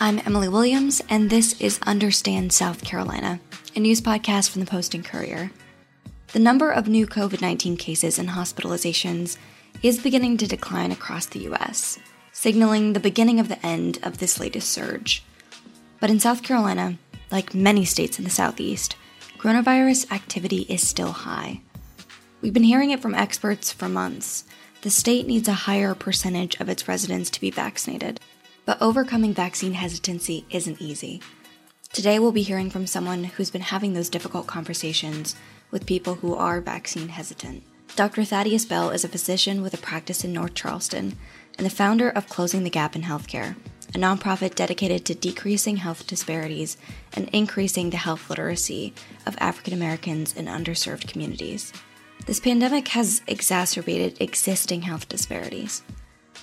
I'm Emily Williams, and this is Understand South Carolina, a news podcast from the Post and Courier. The number of new COVID-19 cases and hospitalizations is beginning to decline across the U.S., signaling the beginning of the end of this latest surge. But in South Carolina, like many states in the Southeast, coronavirus activity is still high. We've been hearing it from experts for months. The state needs a higher percentage of its residents to be vaccinated, but overcoming vaccine hesitancy isn't easy. Today we'll be hearing from someone who's been having those difficult conversations with people who are vaccine hesitant. Dr. Thaddeus Bell is a physician with a practice in North Charleston and the founder of Closing the Gap in Healthcare, a nonprofit dedicated to decreasing health disparities and increasing the health literacy of African Americans in underserved communities. This pandemic has exacerbated existing health disparities.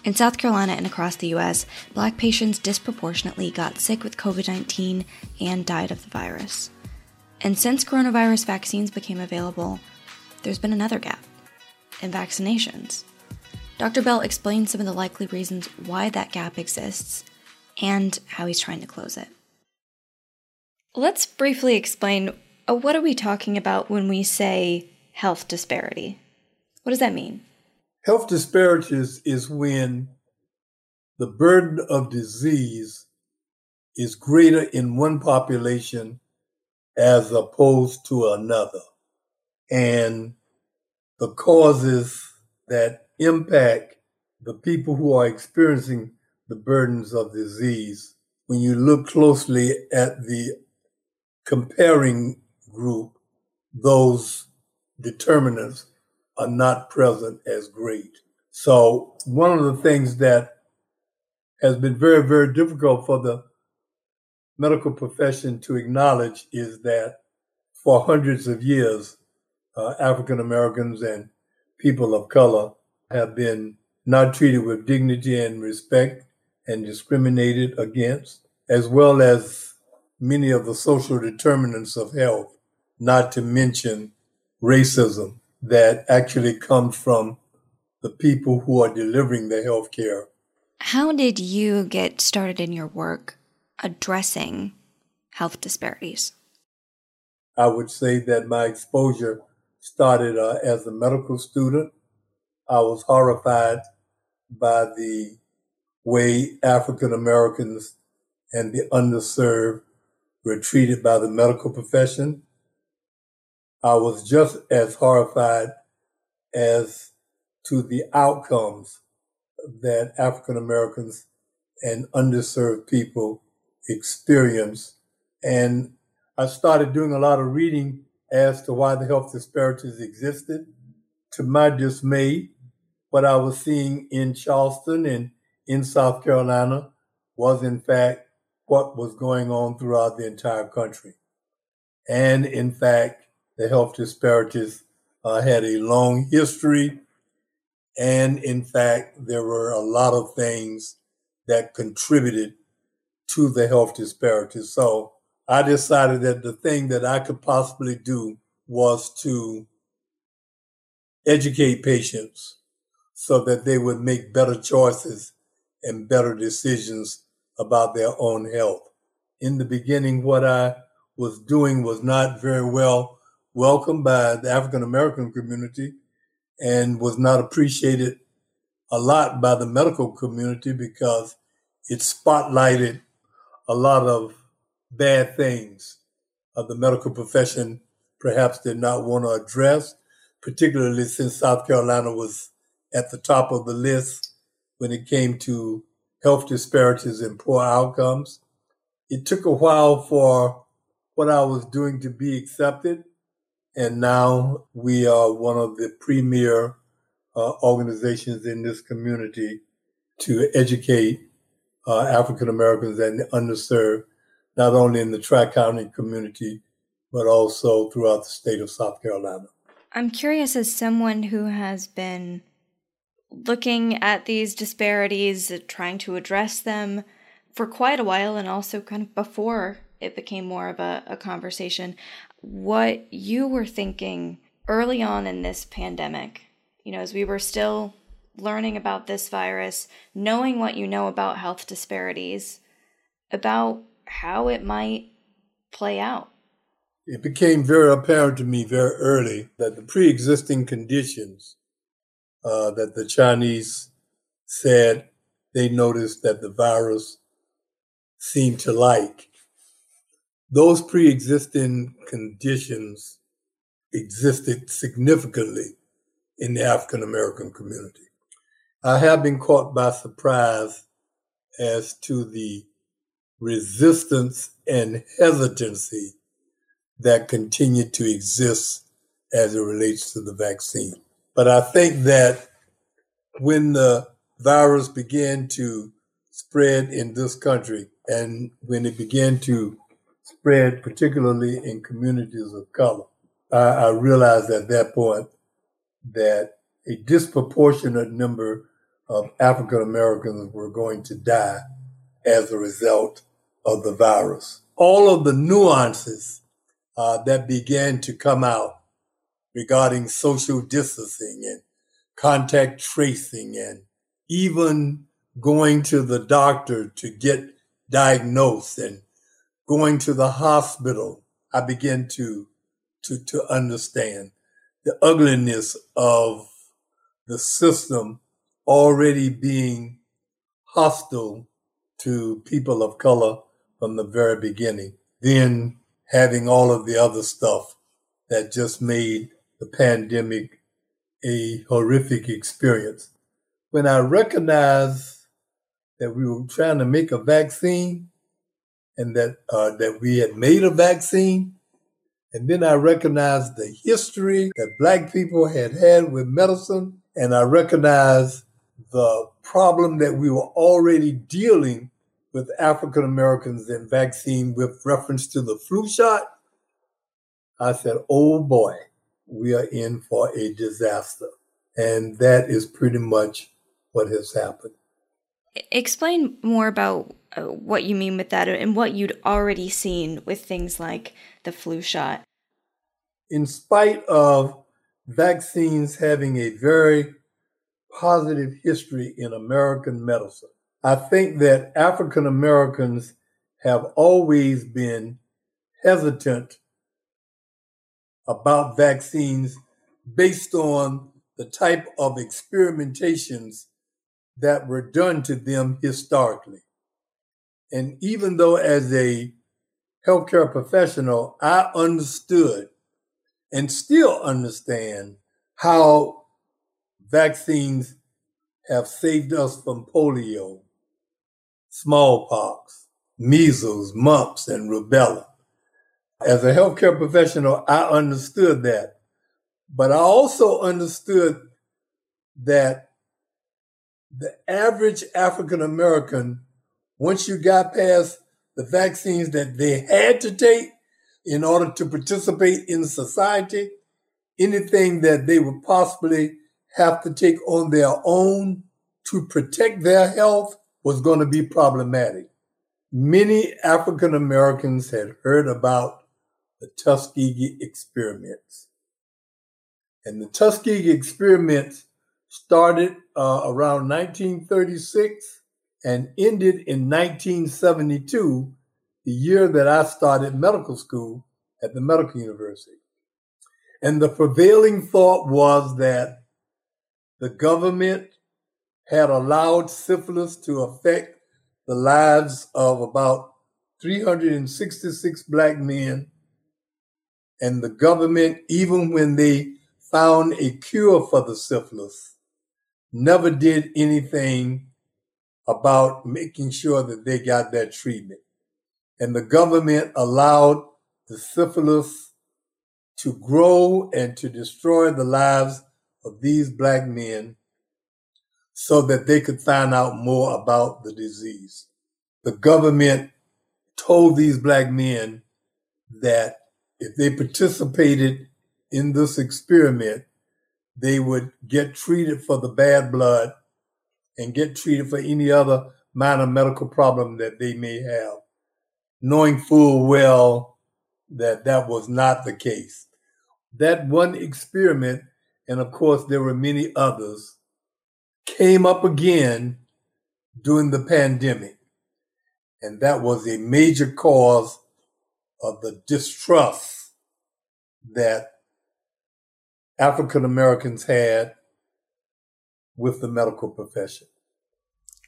In South Carolina and across the U.S., Black patients disproportionately got sick with COVID-19 and died of the virus. And since coronavirus vaccines became available, there's been another gap in vaccinations. Dr. Bell explains some of the likely reasons why that gap exists and how he's trying to close it. Let's briefly explain, what are we talking about when we say health disparity? What does that mean? Health disparities is when the burden of disease is greater in one population as opposed to another. And the causes that impact the people who are experiencing the burdens of disease, when you look closely at the comparing group, those determinants are not present as great. So one of the things that has been very, very difficult for the medical profession to acknowledge is that for hundreds of years, African Americans and people of color have been not treated with dignity and respect and discriminated against, as well as many of the social determinants of health, not to mention racism that actually comes from the people who are delivering the health care. How did you get started in your work addressing health disparities? I would say that my exposure started as a medical student. I was horrified by the way African Americans and the underserved were treated by the medical profession. I was just as horrified as to the outcomes that African Americans and underserved people experience. And I started doing a lot of reading as to why the health disparities existed. To my dismay, what I was seeing in Charleston and in South Carolina was, in fact, what was going on throughout the entire country. And, in fact, the health disparities had a long history, and in fact, there were a lot of things that contributed to the health disparities. So I decided that the thing that I could possibly do was to educate patients so that they would make better choices and better decisions about their own health. In the beginning, what I was doing was not very well welcomed by the African American community and was not appreciated a lot by the medical community because it spotlighted a lot of bad things of the medical profession perhaps did not want to address, particularly since South Carolina was at the top of the list when it came to health disparities and poor outcomes. It took a while for what I was doing to be accepted. And now we are one of the premier organizations in this community to educate African Americans and the underserved, not only in the Tri-County community, but also throughout the state of South Carolina. I'm curious, as someone who has been looking at these disparities, trying to address them for quite a while, and also kind of before it became more of a conversation, what you were thinking early on in this pandemic, you know, as we were still learning about this virus, knowing what you know about health disparities, about how it might play out? It became very apparent to me very early that the pre-existing conditions that the Chinese said they noticed that the virus seemed to like, those pre-existing conditions existed significantly in the African-American community. I have been caught by surprise as to the resistance and hesitancy that continue to exist as it relates to the vaccine. But I think that when the virus began to spread in this country, and when it began to spread particularly in communities of color, I realized at that point that a disproportionate number of African Americans were going to die as a result of the virus. All of the nuances that began to come out regarding social distancing and contact tracing and even going to the doctor to get diagnosed and going to the hospital, I began to understand the ugliness of the system already being hostile to people of color from the very beginning. Then having all of the other stuff that just made the pandemic a horrific experience. When I recognized that we were trying to make a vaccine and that we had made a vaccine, and then I recognized the history that Black people had had with medicine, and I recognized the problem that we were already dealing with African Americans and vaccine with reference to the flu shot, I said, oh boy, we are in for a disaster. And that is pretty much what has happened. Explain more about what you mean with that and what you'd already seen with things like the flu shot. In spite of vaccines having a very positive history in American medicine, I think that African Americans have always been hesitant about vaccines based on the type of experimentations that were done to them historically. And even though as a healthcare professional, I understood and still understand how vaccines have saved us from polio, smallpox, measles, mumps, and rubella. As a healthcare professional, I understood that. But I also understood that the average African American, once you got past the vaccines that they had to take in order to participate in society, anything that they would possibly have to take on their own to protect their health was going to be problematic. Many African Americans had heard about the Tuskegee Experiments. And the Tuskegee Experiments started around 1936 and ended in 1972, the year that I started medical school at the Medical University. And the prevailing thought was that the government had allowed syphilis to affect the lives of about 366 Black men. And the government, even when they found a cure for the syphilis, never did anything about making sure that they got that treatment. And the government allowed the syphilis to grow and to destroy the lives of these Black men so that they could find out more about the disease. The government told these Black men that if they participated in this experiment, they would get treated for the bad blood and get treated for any other minor medical problem that they may have, knowing full well that that was not the case. That one experiment, and of course there were many others, came up again during the pandemic. And that was a major cause of the distrust that African Americans had with the medical profession.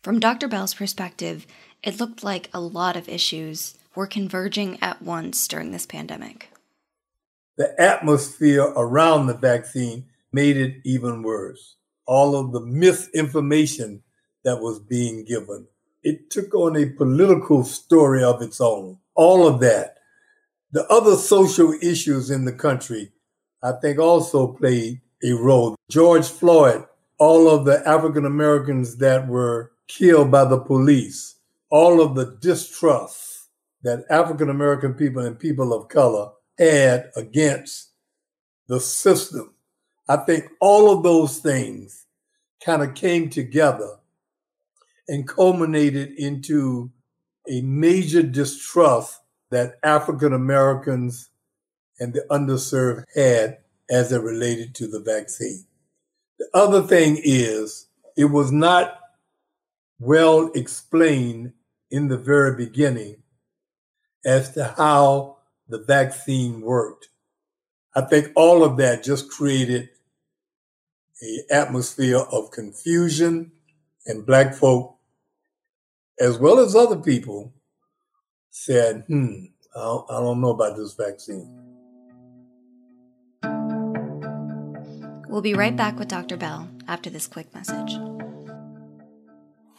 From Dr. Bell's perspective, it looked like a lot of issues were converging at once during this pandemic. The atmosphere around the vaccine made it even worse. All of the misinformation that was being given, it took on a political story of its own. All of that. The other social issues in the country, I think, also played a role. George Floyd, all of the African Americans that were killed by the police, all of the distrust that African American people and people of color had against the system. I think all of those things kind of came together and culminated into a major distrust that African Americans and the underserved had as it related to the vaccine. The other thing is, it was not well explained in the very beginning as to how the vaccine worked. I think all of that just created an atmosphere of confusion, and Black folk, as well as other people, said, I don't know about this vaccine. We'll be right back with Dr. Bell after this quick message.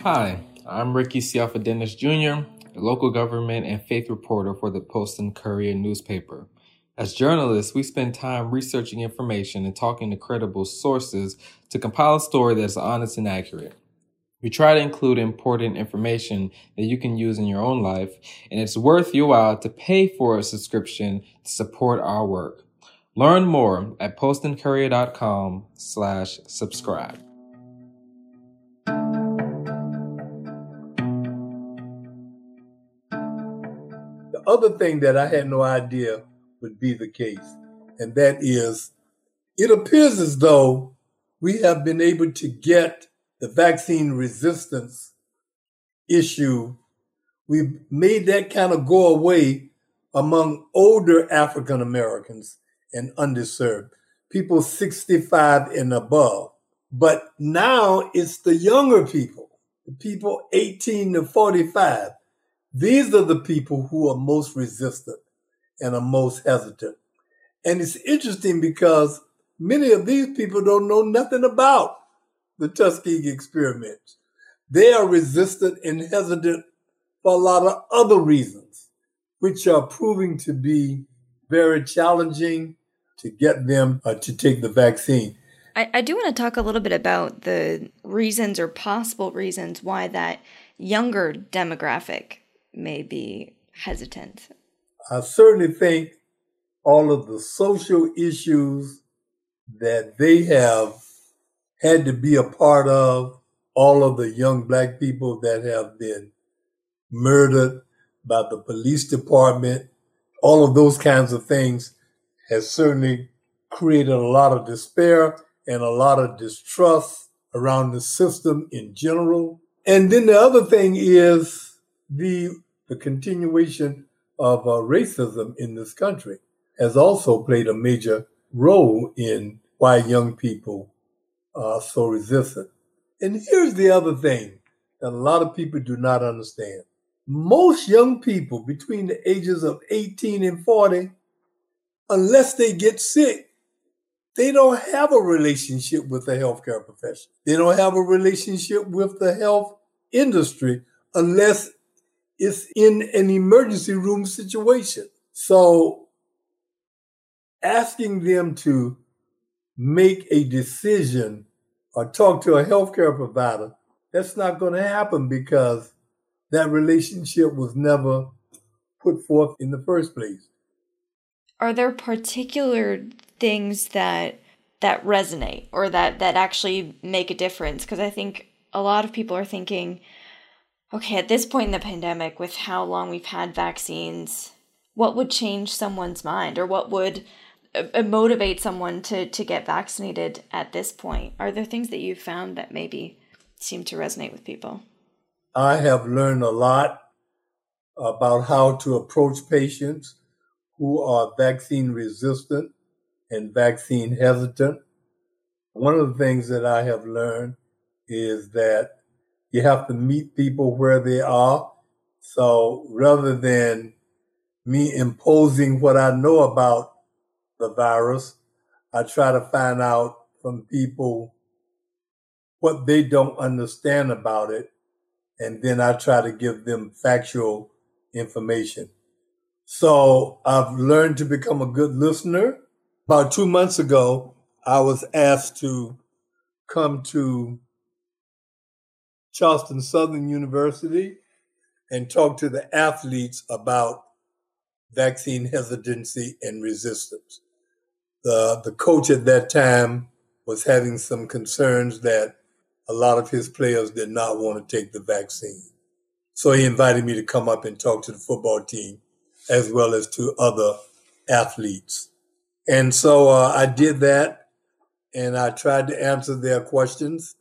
Hi, I'm Ricky Siafa Dennis Jr., the local government and faith reporter for the Post and Courier newspaper. As journalists, we spend time researching information and talking to credible sources to compile a story that's honest and accurate. We try to include important information that you can use in your own life, and it's worth your while to pay for a subscription to support our work. Learn more at postandcourier.com/subscribe. The other thing that I had no idea would be the case, and that is, it appears as though we have been able to get the vaccine resistance issue, we've made that kind of go away among older African Americans and underserved, people 65 and above. But now it's the younger people, the people 18 to 45. These are the people who are most resistant and are most hesitant. And it's interesting because many of these people don't know nothing about the Tuskegee Experiments. They are resistant and hesitant for a lot of other reasons, which are proving to be very challenging to get them to take the vaccine. I do want to talk a little bit about the reasons or possible reasons why that younger demographic may be hesitant. I certainly think all of the social issues that they have had to be a part of, all of the young Black people that have been murdered by the police department, all of those kinds of things has certainly created a lot of despair and a lot of distrust around the system in general. And then the other thing is the continuation of racism in this country has also played a major role in why young people are so resistant. And here's the other thing that a lot of people do not understand. Most young people between the ages of 18 and 40, unless they get sick, they don't have a relationship with the healthcare profession. They don't have a relationship with the health industry unless it's in an emergency room situation. So asking them to make a decision or talk to a healthcare provider, that's not going to happen because that relationship was never put forth in the first place. Are there particular things that resonate or that actually make a difference? Because I think a lot of people are thinking, okay, at this point in the pandemic, with how long we've had vaccines, what would change someone's mind or what would motivate someone to get vaccinated at this point? Are there things that you found that maybe seem to resonate with people? I have learned a lot about how to approach patients who are vaccine resistant and vaccine hesitant. One of the things that I have learned is that you have to meet people where they are. So rather than me imposing what I know about the virus, I try to find out from people what they don't understand about it, and then I try to give them factual information. So I've learned to become a good listener. About 2 months ago, I was asked to come to Charleston Southern University and talk to the athletes about vaccine hesitancy and resistance. The coach at that time was having some concerns that a lot of his players did not want to take the vaccine. So he invited me to come up and talk to the football team as well as to other athletes. And so I did that, and I tried to answer their questions.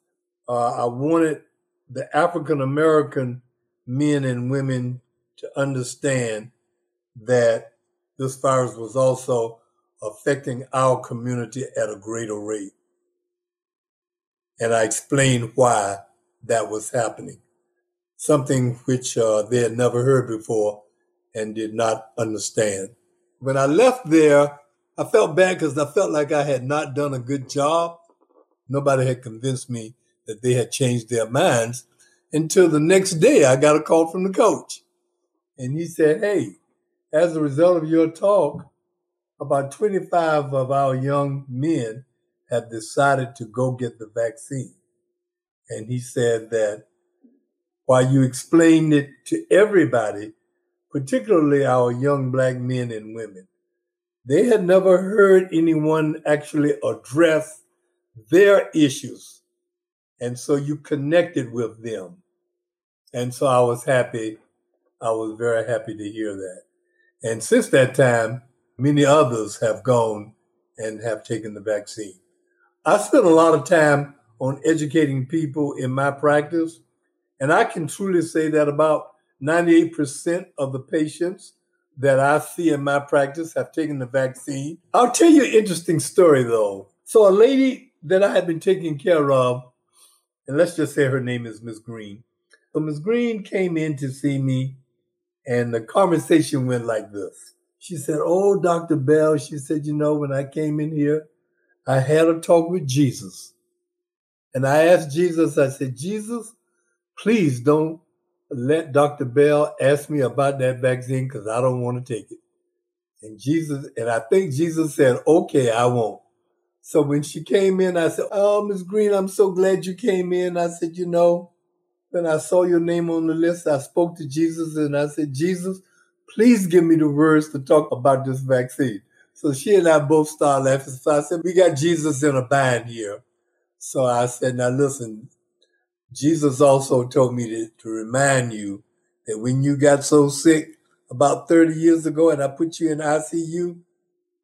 I wanted the African-American men and women to understand that this virus was also affecting our community at a greater rate. And I explained why that was happening, something which they had never heard before and did not understand. When I left there, I felt bad because I felt like I had not done a good job. Nobody had convinced me that they had changed their minds until the next day I got a call from the coach. And he said, "Hey, as a result of your talk, about 25 of our young men have decided to go get the vaccine." And he said that while you explained it to everybody, particularly our young black men and women, they had never heard anyone actually address their issues. And so you connected with them. And so I was happy. I was very happy to hear that. And since that time, many others have gone and have taken the vaccine. I spent a lot of time on educating people in my practice, and I can truly say that about 98% of the patients that I see in my practice have taken the vaccine. I'll tell you an interesting story, though. So a lady that I had been taking care of, and let's just say her name is Miss Green. So Miss Green came in to see me, and the conversation went like this. She said, "Oh, Dr. Bell," she said, "you know, when I came in here, I had a talk with Jesus. And I asked Jesus, I said, 'Jesus, please don't let Dr. Bell ask me about that vaccine because I don't want to take it.' And I think Jesus said, 'Okay, I won't.'" So when she came in, I said, "Oh, Miss Green, I'm so glad you came in." I said, "You know, when I saw your name on the list, I spoke to Jesus and I said, 'Jesus, please give me the words to talk about this vaccine.'" So she and I both started laughing. So I said, "We got Jesus in a bind here." So I said, "Now listen, Jesus also told me to remind you that when you got so sick about 30 years ago and I put you in ICU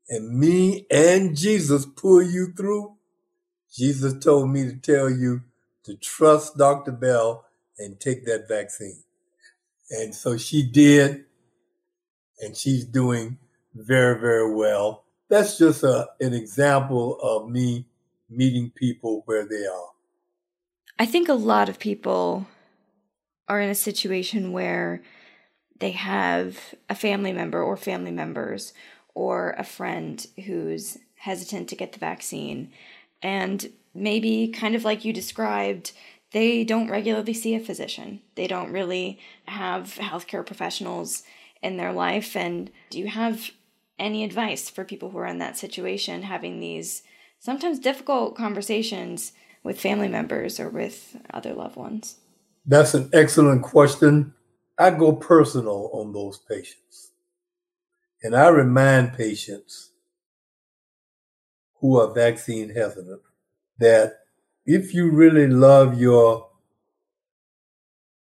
and me and Jesus pulled you through, Jesus told me to tell you to trust Dr. Bell and take that vaccine." And so she did. And she's doing very, very well. That's just an example of me meeting people where they are. I think a lot of people are in a situation where they have a family member or family members or a friend who's hesitant to get the vaccine. And maybe kind of like you described, they don't regularly see a physician. They don't really have healthcare professionals in their life. And do you have any advice for people who are in that situation, having these sometimes difficult conversations with family members or with other loved ones? That's an excellent question. I go personal on those patients. And I remind patients who are vaccine hesitant that if you really love your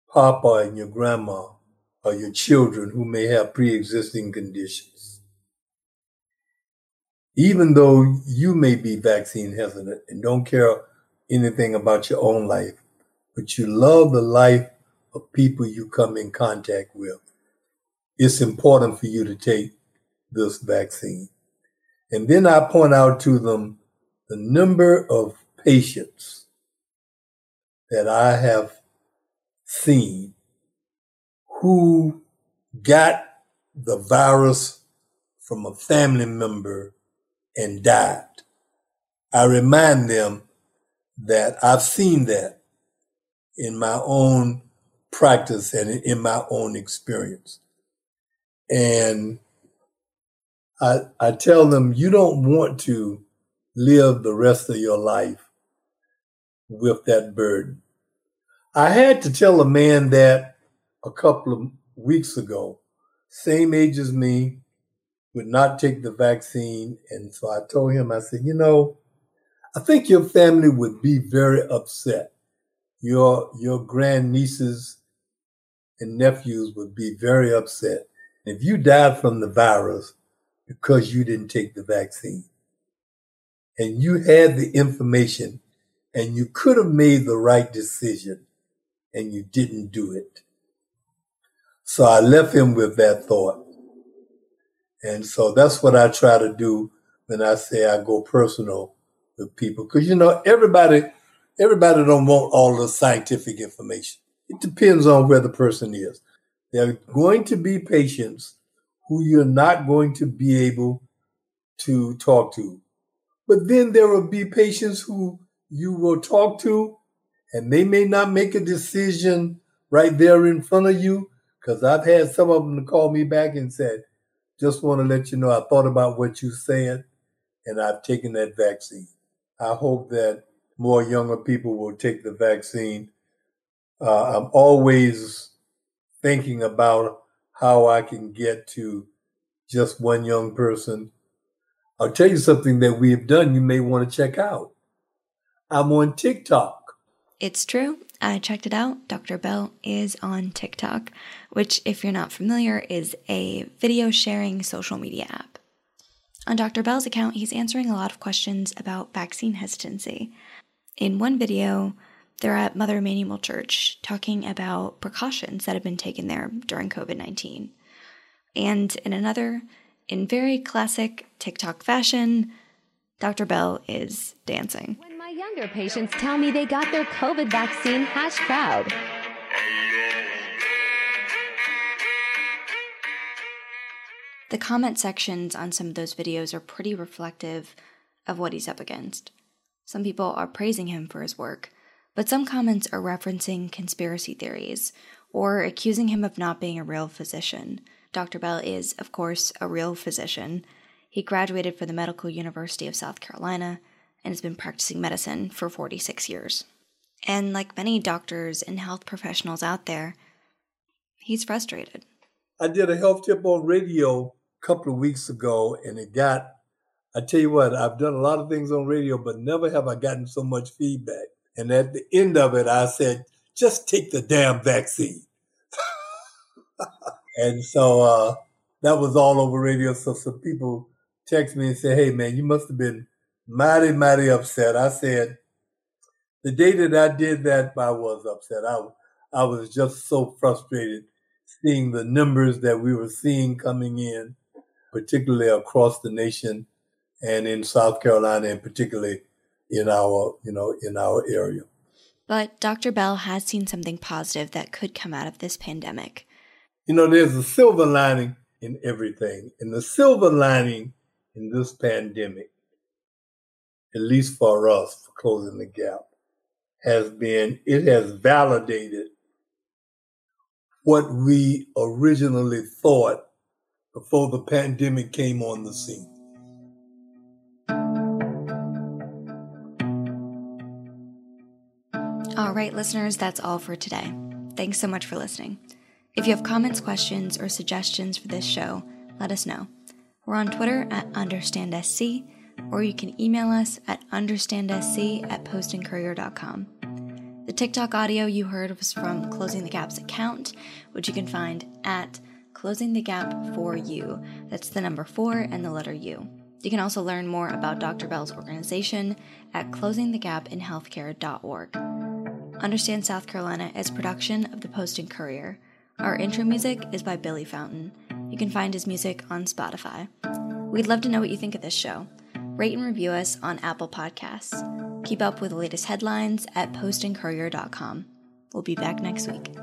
papa and your grandma, or your children who may have pre-existing conditions, even though you may be vaccine hesitant and don't care anything about your own life, but you love the life of people you come in contact with, it's important for you to take this vaccine. And then I point out to them the number of patients that I have seen who got the virus from a family member and died. I remind them that I've seen that in my own practice and in my own experience. And I tell them, you don't want to live the rest of your life with that burden. I had to tell a man that a couple of weeks ago, same age as me, would not take the vaccine. And so I told him, I said, you know, I think your family would be very upset. Your grandnieces and nephews would be very upset if you died from the virus because you didn't take the vaccine. And you had the information and you could have made the right decision and you didn't do it. So I left him with that thought. And so that's what I try to do when I say I go personal with people. Because, you know, everybody don't want all the scientific information. It depends on where the person is. There are going to be patients who you're not going to be able to talk to. But then there will be patients who you will talk to, and they may not make a decision right there in front of you, because I've had some of them call me back and said, just want to let you know I thought about what you said, and I've taken that vaccine. I hope that more younger people will take the vaccine. I'm always thinking about how I can get to just one young person. I'll tell you something that we have done you may want to check out. I'm on TikTok. It's true. I checked it out. Dr. Bell is on TikTok, which, if you're not familiar, is a video sharing social media app. On Dr. Bell's account, he's answering a lot of questions about vaccine hesitancy. In one video, they're at Mother Emanuel Church talking about precautions that have been taken there during COVID-19. And in another, in very classic TikTok fashion, Dr. Bell is dancing. Younger patients tell me they got their COVID vaccine, #proud. The comment sections on some of those videos are pretty reflective of what he's up against. Some people are praising him for his work, but some comments are referencing conspiracy theories or accusing him of not being a real physician. Dr. Bell is, of course, a real physician. He graduated from the Medical University of South Carolina and has been practicing medicine for 46 years. And like many doctors and health professionals out there, he's frustrated. I did a health tip on radio a couple of weeks ago, and I tell you what, I've done a lot of things on radio, but never have I gotten so much feedback. And at the end of it, I said, just take the damn vaccine. And so that was all over radio. So some people text me and say, hey, man, you must have been mighty, mighty upset. I said, the day that I did that, I was upset. I was just so frustrated seeing the numbers that we were seeing coming in, particularly across the nation and in South Carolina, and particularly in our, in our area. But Dr. Bell has seen something positive that could come out of this pandemic. You know, there's a silver lining in everything, and the silver lining in this pandemic, at least for us, for Closing the Gap, has been, it has validated what we originally thought before the pandemic came on the scene. All right, listeners, that's all for today. Thanks so much for listening. If you have comments, questions, or suggestions for this show, let us know. We're on Twitter at UnderstandSC, or you can email us at understandsc@postandcourier.com. The TikTok audio you heard was from Closing the Gap's account, which you can find at closingthegap4u. That's the number 4 and the letter U. You can also learn more about Dr. Bell's organization at closingthegapinhealthcare.org. Understand South Carolina is production of the Post and Courier. Our intro music is by Billy Fountain. You can find his music on Spotify. We'd love to know what you think of this show. Rate and review us on Apple Podcasts. Keep up with the latest headlines at postandcourier.com. We'll be back next week.